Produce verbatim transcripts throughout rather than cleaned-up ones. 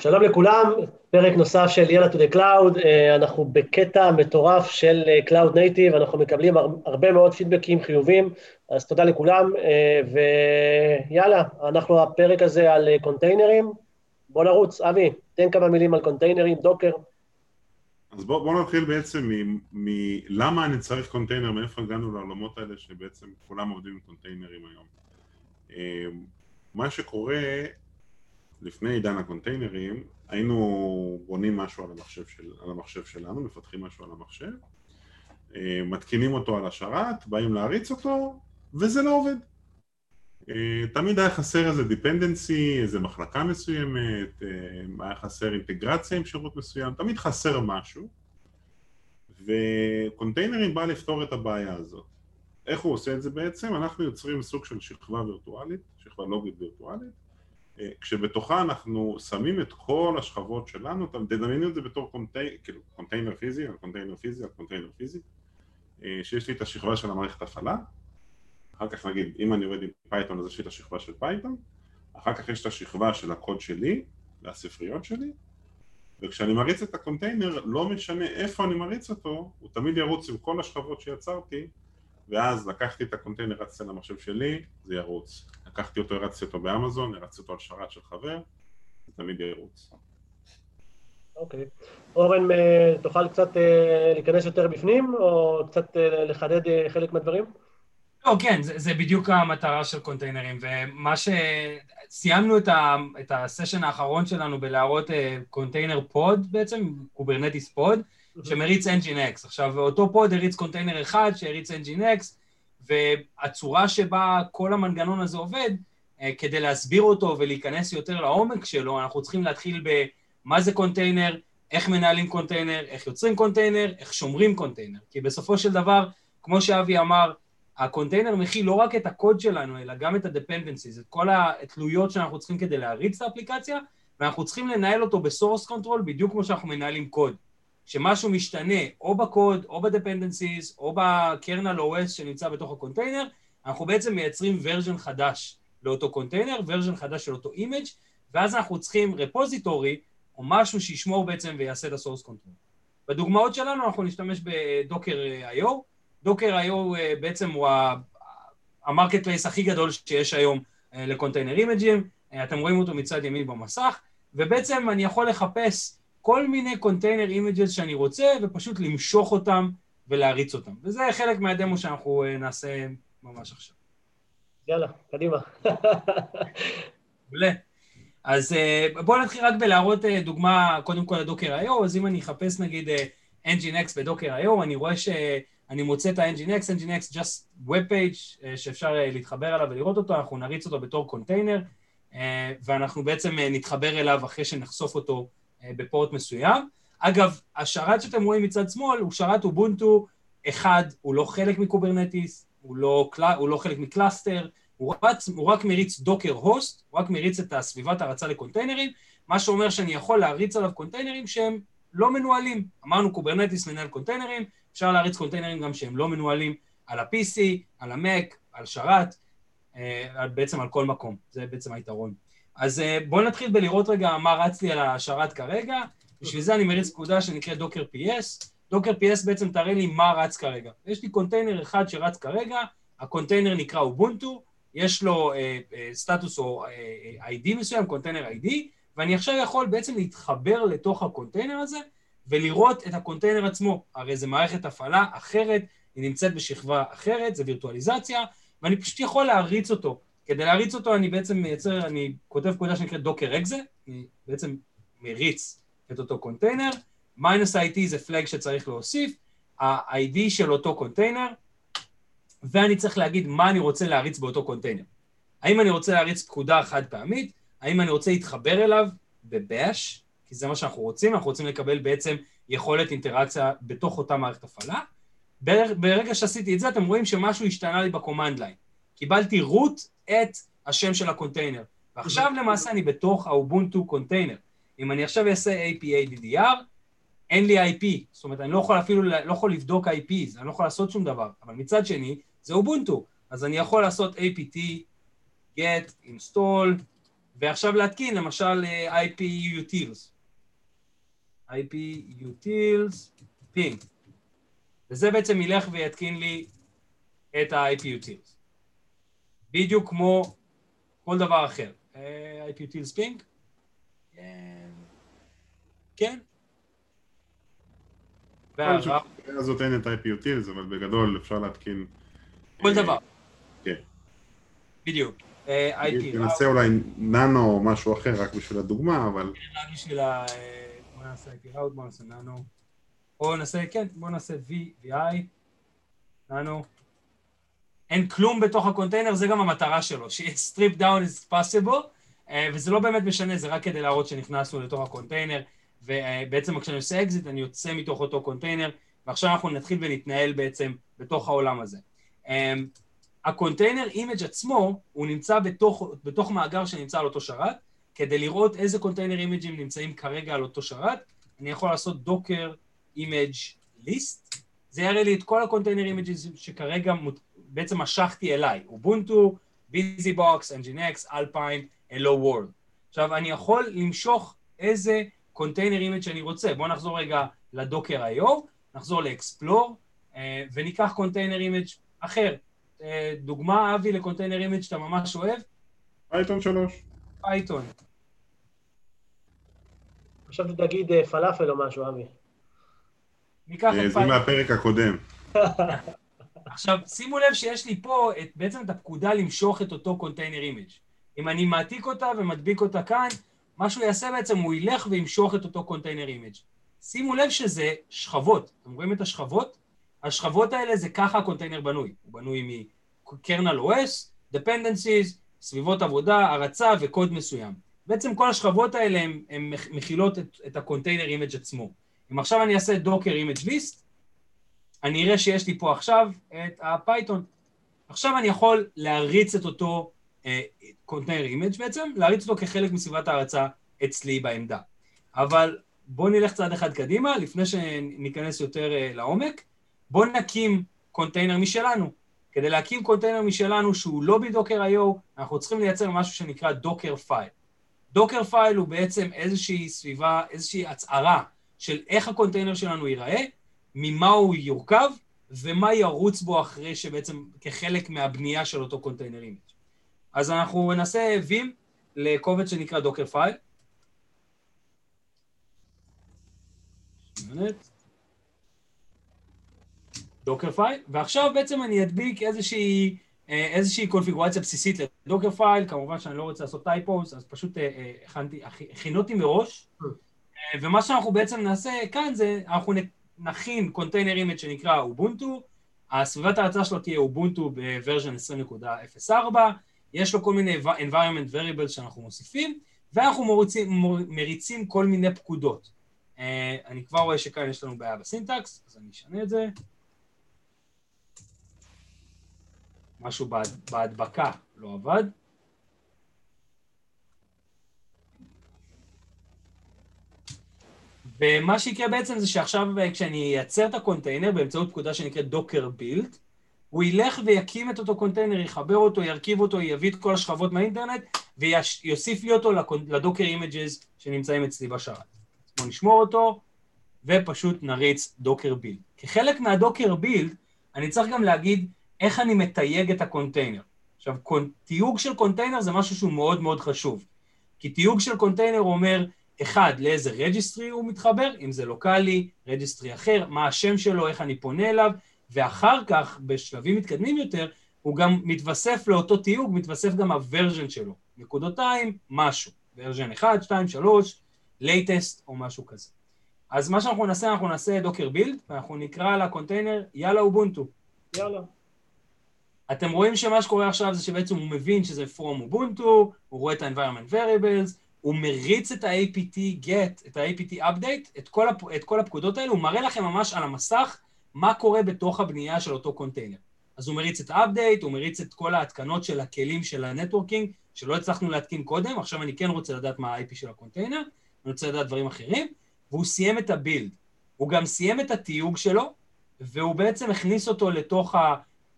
שלום לכולם, פרק נוסף של יאללה to the cloud, אנחנו בקטע מטורף של Cloud Native, אנחנו מקבלים הרבה מאוד פידבקים חיובים, אז תודה לכולם, ויאללה, אנחנו הפרק הזה על קונטיינרים, בוא נרוץ, אבי, תן כמה מילים על קונטיינרים, דוקר. אז בוא, בוא נתחיל בעצם מלמה מ- אני צריך קונטיינר, מאיפה הגענו לעולמות האלה שבעצם כולם עובדים עם קונטיינרים היום. מה שקורה, לפני עידן הקונטיינרים, היינו בונים משהו על המחשב, של, על המחשב שלנו, מפתחים משהו על המחשב, מתקינים אותו על השרת, באים להריץ אותו, וזה לא עובד. תמיד היה חסר איזה dependency, איזה מחלקה מסוימת, היה חסר אינטגרציה עם שירות מסוים, תמיד חסר משהו, וקונטיינרים בא לפתור את הבעיה הזאת. איך הוא עושה את זה בעצם? אנחנו יוצרים סוג של שכבה וירטואלית, שכבה לוגית וירטואלית, כשבתוכה אנחנו שמים את כל השכבות שלנו, תדמיינו את זה בתור קונטי, כאילו, קונטיינר פיזי, על קונטיינר פיזי, על קונטיינר פיזי, שיש לי את השכבה של המערכת הפעלה, אחר כך נגיד, אם אני עובד עם פייתון, אז יש לי את השכבה של פייתון, אחר כך יש את השכבה של הקוד שלי, והספריות שלי, וכשאני מריץ את הקונטיינר, לא משנה איפה אני מריץ אותו, הוא תמיד ירוץ עם כל השכבות שיצרתי, ואז לקחתי את הקונטיינר, רצתי למחשב שלי, זה ירוץ. לקחתי אותו, הרצתי אותו באמזון, הרצתי אותו על שרת של חבר, זה תמיד ירוץ. אוקיי. אורן, תוכל קצת להיכנס יותר בפנים, או קצת לחדד חלק מהדברים? לא, כן, זה, זה בדיוק המטרה של קונטיינרים, ומה שסיימנו את, ה, את הסשן האחרון שלנו בלהראות קונטיינר פוד בעצם, קוברנטיס פוד, שמריץ Nginx. עכשיו, אותו פוד הריץ קונטיינר אחד שהריץ Nginx, והצורה שבה כל המנגנון הזה עובד, כדי להסביר אותו ולהיכנס יותר לעומק שלו, אנחנו צריכים להתחיל במה זה קונטיינר, איך מנהלים קונטיינר, איך יוצרים קונטיינר, איך שומרים קונטיינר. כי בסופו של דבר, כמו שאבי אמר, הקונטיינר מכיל לא רק את הקוד שלנו, אלא גם את ה-dependencies, את כל התלויות שאנחנו צריכים כדי להריץ את האפליקציה, ואנחנו צריכים לנהל אותו ב-source control, בדיוק כמו שאנחנו מנהלים קוד. שמשהו משתנה או בקוד, או ב-dependencies, או בקרנל או אס שנמצא בתוך הקונטיינר, אנחנו בעצם מייצרים ורז'ן חדש לאותו קונטיינר, ורז'ן חדש של אותו אימג', ואז אנחנו צריכים רפוזיטורי, או משהו שישמור בעצם ויעשה את הסורס קונטרול. בדוגמאות שלנו אנחנו נשתמש בדוקר איי או, דוקר איי או בעצם הוא המרקט פלייס הכי גדול שיש היום לקונטיינר אימג'ים, אתם רואים אותו מצד ימין במסך, ובעצם אני יכול לחפש כל מיני קונטיינר אימג'ס שאני רוצה, ופשוט למשוך אותם ולהריץ אותם. וזה חלק מהדמו שאנחנו נעשה ממש עכשיו. יאללה, קדימה. בולה. אז בואו נתחיל רק בלהראות דוגמה, קודם כל לדוקר איי או, אז אם אני אחפש נגיד Nginx בדוקר איי או, אני רואה שאני מוצא את ה-Nginx, Nginx just web page, שאפשר להתחבר אליו ולראות אותו, אנחנו נריץ אותו בתור קונטיינר, ואנחנו בעצם נתחבר אליו אחרי שנחשוף אותו, בפורט מסוים. אגב, השרת שאתם רואים מצד שמאל, הוא שרת אובונטו אחד, הוא לא חלק מקוברנטיס, הוא לא, הוא לא חלק מקלאסטר, הוא, רץ, הוא רק מריץ דוקר הוסט, הוא רק מריץ את הסביבת הרצה לקונטיינרים, מה שאומר שאני יכול להריץ עליו קונטיינרים שהם לא מנוהלים. אמרנו, קוברנטיס מנהל קונטיינרים, אפשר להריץ קונטיינרים גם שהם לא מנוהלים על ה-פי סי, על המק, על שרת, בעצם על כל מקום. זה בעצם היתרון. אז בואו נתחיל בלראות רגע מה רץ לי על השרת כרגע, בשביל זה אני מריץ פקודה שנקרא דוקר פי אס, דוקר פי אס בעצם תראה לי מה רץ כרגע, יש לי קונטיינר אחד שרץ כרגע, הקונטיינר נקרא אובונטו, יש לו אה, אה, סטטוס או אה, איי די מסוים, קונטיינר איי די, ואני עכשיו יכול בעצם להתחבר לתוך הקונטיינר הזה, ולראות את הקונטיינר עצמו, הרי זה מערכת הפעלה אחרת, היא נמצאת בשכבה אחרת, זה וירטואליזציה, ואני פשוט יכול להריץ אותו, כדי להריץ אותו אני בעצם מייצר, אני כותב פקודה שנקראת דוקר אקזה, אני בעצם מריץ את אותו קונטיינר, minus איי די זה פלג שצריך להוסיף, ה-איי די של אותו קונטיינר, ואני צריך להגיד מה אני רוצה להריץ באותו קונטיינר. האם אני רוצה להריץ פקודה חד פעמית, האם אני רוצה להתחבר אליו ב-Bash, כי זה מה שאנחנו רוצים, אנחנו רוצים לקבל בעצם יכולת אינטראקציה בתוך אותה מערכת הפעלה. ברגע שעשיתי את זה, אתם רואים שמשהו השתנה לי בקומנד ליין. קיבלתי root את השם של הקונטיינר, ועכשיו למעשה אני בתוך האובונטו קונטיינר. אם אני עכשיו אעשה A P A D D R, אין לי I P, זאת אומרת, אני לא יכול אפילו, לא יכול לבדוק I Ps, אני לא יכול לעשות שום דבר, אבל מצד שני, זה אובונטו, אז אני יכול לעשות A P T, get, install, ועכשיו להתקין, למשל, I P utils. I P utils, ping. וזה בעצם ילך ויתקין לי את ה-I P utils. בדיוק כמו כל דבר אחר. I P utils, ping. כן. זאת אין את I P utils, אבל בגדול אפשר להתקין... כל דבר. כן. בדיוק. ננסה אולי נאנו או משהו אחר, רק בשביל הדוגמה, אבל... כן, רק בשביל ה... בוא נעשה I P out, בוא נעשה נאנו. או נעשה, כן, בוא נעשה V I, נאנו. אין כלום בתוך הקונטיינר, זה גם המטרה שלו, שיהיה strip down is possible, וזה לא באמת משנה, זה רק כדי להראות שנכנסנו לתוך הקונטיינר, ובעצם כשאני עושה exit, אני יוצא מתוך אותו קונטיינר, ועכשיו אנחנו נתחיל ונתנהל בעצם בתוך העולם הזה. הקונטיינר אימג' עצמו, הוא נמצא בתוך, בתוך מאגר שנמצא על אותו שרת, כדי לראות איזה קונטיינר אימג'ים נמצאים כרגע על אותו שרת, אני יכול לעשות דוקר אימג' ליסט, זה יראה לי את כל הקונטיינר אימג'ים שכרגע בעצם משכתי אליי, Ubuntu, Busybox, Nginx, Alpine, Hello World. עכשיו, אני יכול למשוך איזה קונטיינר אימג' שאני רוצה. בואו נחזור רגע לדוקר I O, נחזור לאקספלור, וניקח קונטיינר אימג' אחר. דוגמה, אבי, לקונטיינר אימג' שאתה ממש אוהב? פייתון שלוש. פייתון. עכשיו תגיד פלאפל או משהו, אבי. ניקח את פייתון. זה מהפרק הקודם. עכשיו, שימו לב שיש לי פה את, בעצם את הפקודה למשוך את אותו קונטיינר אימג'. אם אני מעתיק אותה ומדביק אותה כאן, מה שהוא יעשה בעצם, הוא ילך וימשוך את אותו קונטיינר אימג'. שימו לב שזה שכבות. אתם רואים את השכבות? השכבות האלה זה ככה הקונטיינר בנוי. הוא בנוי מקרנל O S, dependencies, סביבות עבודה, הרצה וקוד מסוים. בעצם כל השכבות האלה הן מכילות את, את הקונטיינר אימג' עצמו. אם עכשיו אני אעשה דוקר אימג' ליסט, אני אראה שיש לי פה עכשיו את הפייתון. עכשיו אני יכול להריץ את אותו קונטיינר uh, אימג' בעצם, להריץ אותו כחלק מסביבת ההרצה אצלי בעמדה. אבל בואו נלך צעד אחד קדימה, לפני שניכנס יותר uh, לעומק, בואו נקים קונטיינר משלנו. כדי להקים קונטיינר משלנו שהוא לא בדוקר I O, אנחנו צריכים לייצר משהו שנקרא דוקר פייל. דוקר פייל הוא בעצם איזושהי סביבה, איזושהי הצערה של איך הקונטיינר שלנו ייראה, ממה הוא יורכב, ומה ירוץ בו אחרי שבעצם כחלק מהבנייה של אותו קונטיינר אימג'. אז אנחנו נעשה vim לקובץ שנקרא דוקר פייל. דוקר פייל, ועכשיו בעצם אני אדביק איזושהי, איזושהי קונפיגורציה בסיסית לדוקר פייל, כמובן שאני לא רוצה לעשות טייפוס, אז פשוט הכנתי, הכינותי מראש, ומה שאנחנו בעצם נעשה כאן זה, אנחנו נ... נכין קונטיינר אימג' שנקרא אובונטו, הסביבת ההרצה שלו תהיה אובונטו בוורז'ן עשרים נקודה אפס ארבע, יש לו כל מיני environment variables שאנחנו מוסיפים, ואנחנו מריצים, מריצים כל מיני פקודות. אני כבר רואה שכאן יש לנו בעיה בסינטקס, אז אני אשנה את זה. משהו בהדבקה לא עבד. ומה שיקרה בעצם זה שעכשיו כשאני אייצר את הקונטיינר באמצעות פקודה שנקראת דוקר בילד, הוא ילך ויקים את אותו קונטיינר, יחבר אותו, ירכיב אותו, יביא את כל השכבות מהאינטרנט, ויוסיף לי אותו לדוקר אימג'ז שנמצאים אצלי בשרת. בואו נשמור אותו, ופשוט נריץ דוקר בילד. כחלק מהדוקר בילד, אני צריך גם להגיד איך אני מתייג את הקונטיינר. עכשיו, תיוג של קונטיינר זה משהו שהוא מאוד מאוד חשוב. כי תיוג של קונטיינר אומר, אחד, לאיזה רג'יסטרי הוא מתחבר, אם זה לוקלי, רג'יסטרי אחר, מה השם שלו, איך אני פונה אליו, ואחר כך, בשלבים מתקדמים יותר, הוא גם מתווסף לאותו תיוג, מתווסף גם הוורז'ן שלו, נקודותיים, משהו, וורז'ן אחת, שתיים, שלוש, לייטסט או משהו כזה. אז מה שאנחנו נעשה, אנחנו נעשה דוקר בילד, ואנחנו נקרא לקונטיינר, יאללה אובונטו. יאללה. אתם רואים שמה שקורה עכשיו זה שבעצם הוא מבין שזה from אובונטו, הוא רואה את ה-environment variables, הוא מריץ את ה-איי פי טי get, את ה-איי פי טי update, את כל, הפ... את כל הפקודות האלה, הוא מראה לכם ממש על המסך מה קורה בתוך הבנייה של אותו קונטיינר. אז הוא מריץ את ה-update, הוא מריץ את כל ההתקנות של הכלים של הנטוורקינג, שלא הצלחנו להתקין קודם, עכשיו אני כן רוצה לדעת מה ה-איי פי של הקונטיינר, אני רוצה לדעת דברים אחרים, והוא סיים את הבילד. הוא גם סיים את התיוג שלו, והוא בעצם הכניס אותו לתוך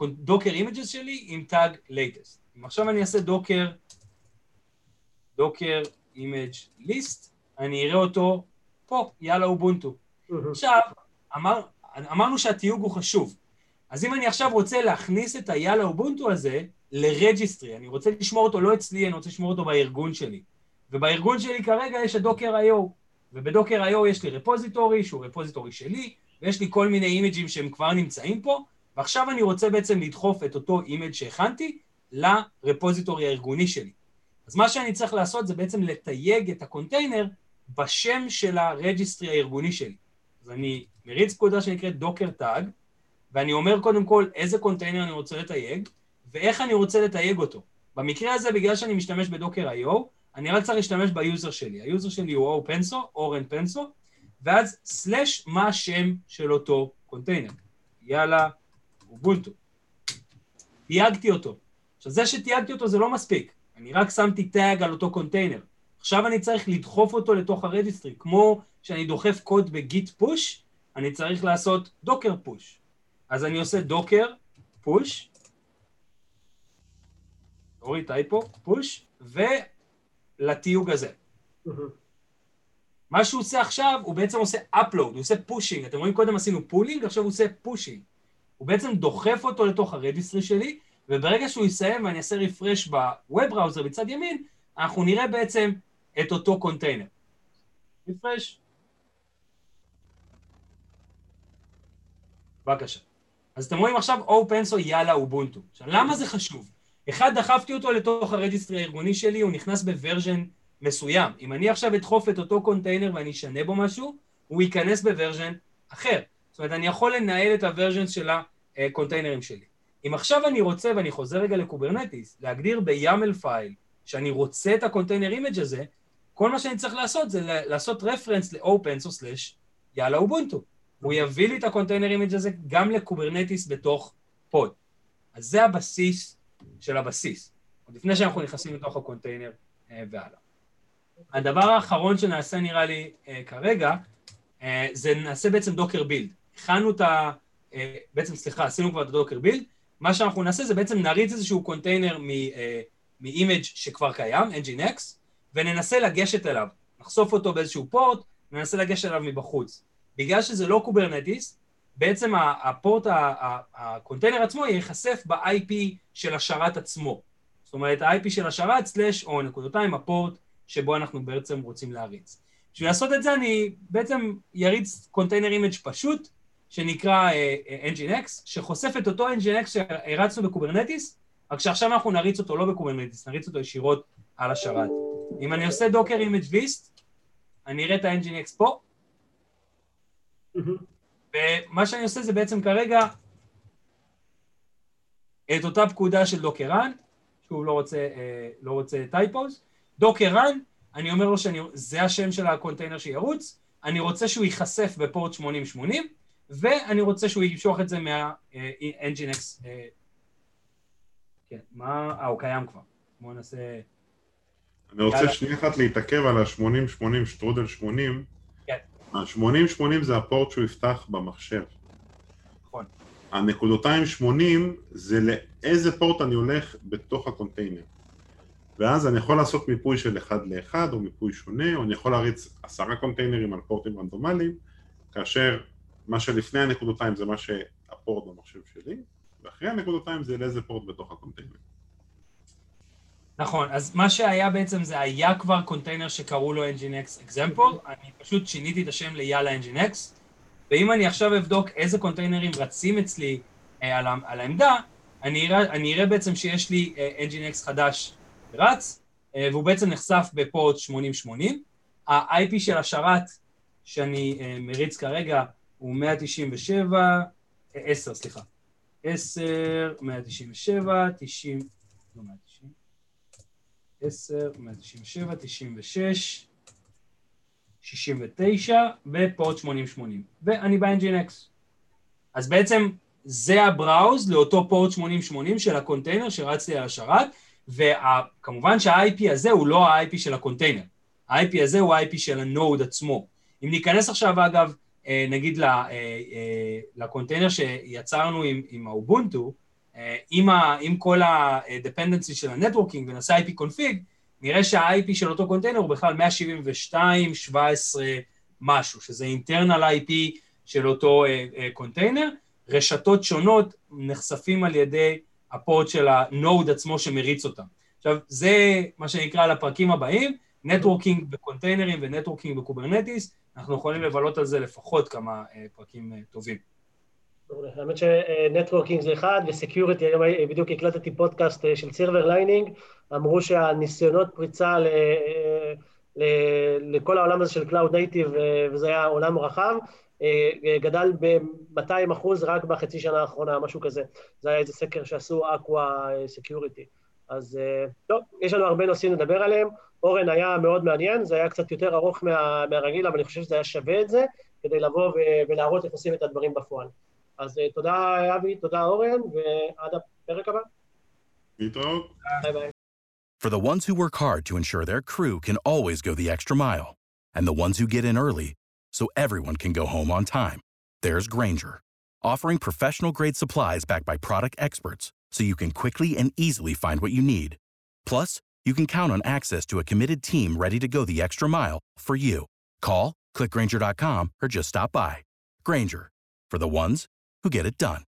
הדוקר אימג'ס שלי עם טאג latest. אם עכשיו אני אעשה דוקר, דוקר אימג' ליסט, אני אראה אותו פה, יאללה אובונטו. עכשיו, אמר, אמרנו שהתיוג הוא חשוב. אז אם אני עכשיו רוצה להכניס את היאללה אובונטו הזה לרג'יסטרי, אני רוצה לשמור אותו לא אצלי, אני רוצה לשמור אותו בארגון שלי. ובארגון שלי כרגע יש הדוקר איי או, ובדוקר איי או יש לי רפוזיטורי, שהוא רפוזיטורי שלי, ויש לי כל מיני אימג'ים שהם כבר נמצאים פה, ועכשיו אני רוצה בעצם לדחוף את אותו אימג' שהכנתי לרפוזיטורי הארגוני שלי. אז מה שאני צריך לעשות זה בעצם לתייג את הקונטיינר בשם של הרג'יסטרי הארגוני שלי. אז אני מריץ פקודה שנקראת דוקר טאג, ואני אומר קודם כל איזה קונטיינר אני רוצה לתייג, ואיך אני רוצה לתייג אותו. במקרה הזה, בגלל שאני משתמש בדוקר איי או, אני רק צריך להשתמש ביוזר שלי. היוזר שלי הוא אורן פנסו, אורן פנסו, ואז סלש מה השם של אותו קונטיינר. יאללה, אובונטו. תייגתי אותו. עכשיו, זה שתייגתי אותו זה לא מספיק. אני רק שמתי טאג על אותו קונטיינר. עכשיו אני צריך לדחוף אותו לתוך הרג'יסטרי. כמו שאני דוחף קוד בגיט פוש, אני צריך לעשות דוקר פוש. אז אני עושה דוקר פוש, אורי טייפו, פוש, ולתיוג הזה. מה שהוא עושה עכשיו, הוא בעצם עושה upload, הוא עושה pushing. אתם רואים קודם עשינו pooling, עכשיו הוא עושה pushing. הוא בעצם דוחף אותו לתוך הרג'יסטרי שלי, וברגע שהוא יסיים ואני אעשה רפרש בווב בראוזר בצד ימין, אנחנו נראה בעצם את אותו קונטיינר. רפרש. בבקשה. אז אתם רואים עכשיו OpenSo יאללה אובונטו. עכשיו, למה זה חשוב? אחד, דחפתי אותו לתוך הרג'יסטרי הארגוני שלי, הוא נכנס בוורז'ן מסוים. אם אני עכשיו אדחוף את אותו קונטיינר ואני אשנה בו משהו, הוא ייכנס בוורז'ן אחר. זאת אומרת, אני יכול לנהל את הוורז'ן של הקונטיינרים שלי. אם עכשיו אני רוצה, ואני חוזר רגע לקוברנטיס, להגדיר בימל פייל שאני רוצה את הקונטיינר אימג' הזה, כל מה שאני צריך לעשות זה לעשות רפרנס ל-OpenSo slash יאללה אובונטו. הוא יביא לי את הקונטיינר אימג' הזה גם לקוברנטיס בתוך פוד. אז זה הבסיס של הבסיס, עוד לפני שאנחנו נכנסים לתוך הקונטיינר והלאה. הדבר האחרון שנעשה נראה לי כרגע, זה נעשה בעצם דוקר בילד. הכנו את ה... בעצם, סליחה, עשינו כבר את הדוקר בילד, מה שאנחנו נעשה זה בעצם נריץ איזשהו קונטיינר מ-image שכבר קיים, Nginx, וננסה לגשת אליו, נחשוף אותו באיזשהו פורט, ננסה לגשת אליו מבחוץ. בגלל שזה לא קוברנטיס, בעצם הפורט, הקונטיינר עצמו ייחשף ב-איי פי של השרת עצמו. זאת אומרת, ה-איי פי של השרת, סלש או נקודותיים, הפורט שבו אנחנו בעצם רוצים להריץ. בשביל לעשות את זה, אני בעצם יריץ קונטיינר אימג' פשוט, שנקרא Nginx, שחושף את אותו Nginx שהרצנו בקוברנטיס, רק שעכשיו אנחנו נריץ אותו לא בקוברנטיס, נריץ אותו ישירות על השרת. אם אני עושה דוקר אימג' ליסט, אני אראה את ה-Nginx פה, ומה שאני עושה זה בעצם כרגע את אותה פקודה של דוקרן, שהוא לא רוצה, לא רוצה טייפוז, דוקרן, אני אומר לו שזה השם של הקונטיינר שירוץ, אני רוצה שהוא ייחשף בפורט שמונים שמונים, ואני רוצה שהוא ימשוך את זה מה-Nginx, כן, מה, אה, הוא קיים כבר, בואו נעשה... אני רוצה שנייה אחת להתעכב על ה-שמונים שמונים, שטרודל שמונים, ה-שמונים שמונים זה הפורט שהוא יפתח במחשב. נכון. הנקודותיים שמונים זה לאיזה פורט אני הולך בתוך הקונטיינר. ואז אני יכול לעשות מיפוי של אחד לאחד, או מיפוי שונה, או אני יכול להריץ עשרה קונטיינרים על פורטים רנדומליים, כאשר מה שלפני הנקודותיים זה מה שהפורט במחשב שלי, ואחרי הנקודותיים זה לאיזה פורט בתוך הקונטיינר. נכון, אז מה שהיה בעצם זה היה כבר קונטיינר שקראו לו Nginx Example, אני פשוט שיניתי את השם ליאללה Nginx, ואם אני עכשיו אבדוק איזה קונטיינרים רצים אצלי על העמדה, אני אראה, אני אראה בעצם שיש לי Nginx חדש רץ, והוא בעצם נחשף בפורט שמונים שמונים, ה-איי פי של השרת שאני מריץ כרגע הוא מאה תשעים ושבע, עשר, סליחה, עשר, מאה תשעים ושבע, תשעים, לא מאה תשעים. עשר, מאה תשעים ושבע, תשעים ושש, שישים ותשע, ופורט שמונים שמונים. ואני ב-Nginx. אז בעצם זה הבראוז לאותו פורט שמונים שמונים של הקונטיינר שרץ לי על השרת, וכמובן שה-איי פי הזה הוא לא ה-איי פי של הקונטיינר. ה-איי פי הזה הוא ה-איי פי של הנוד עצמו. אם ניכנס עכשיו, אגב, נגיד לקונטיינר שיצרנו עם, עם האובונטו, עם, ה, עם כל ה-dependency של הנטוורקינג ונעשה איי פי config, נראה שה-איי פי של אותו קונטיינר הוא בכלל מאה שבעים ושתיים נקודה שבע עשרה משהו, שזה internal איי פי של אותו קונטיינר, רשתות שונות נחשפים על ידי הפורט של הנוד עצמו שמריץ אותם. עכשיו, זה מה שנקרא לפרקים הבאים, נטוורקינג בקונטיינרים ונטוורקינג בקוברנטיס, אנחנו יכולים לבלות על זה לפחות כמה פרקים טובים. האמת שנטוורקינג זה אחד, וסקיוריטי, היום בדיוק הקלטתי פודקאסט של סירבר ליינינג, אמרו שהניסיונות פריצה ל, ל, לכל העולם הזה של Cloud Native, וזה היה עולם רחב, גדל ב-מאתיים אחוז רק בחצי שנה האחרונה, משהו כזה. זה היה איזה סקר שעשו אקווה סקיוריטי. אז טוב, יש לנו הרבה נושאים לדבר עליהם. אורן היה מאוד מעניין, זה היה קצת יותר ארוך מה, מהרגיל, אבל אני חושב שזה היה שווה את זה, כדי לבוא ו, ולהראות איך עושים את הדברים בפועל. אז תודה אבי, תודה אורן, ועד הפרק הבא. להתראות. ביי ביי. For the ones who work hard to ensure their crew can always go the extra mile, and the ones who get in early so everyone can go home on time, there's Grainger, offering professional-grade supplies backed by product experts so you can quickly and easily find what you need. Plus, you can count on access to a committed team ready to go the extra mile for you. Call, click Grainger dot com, or just stop by. Grainger, for the ones who get it done.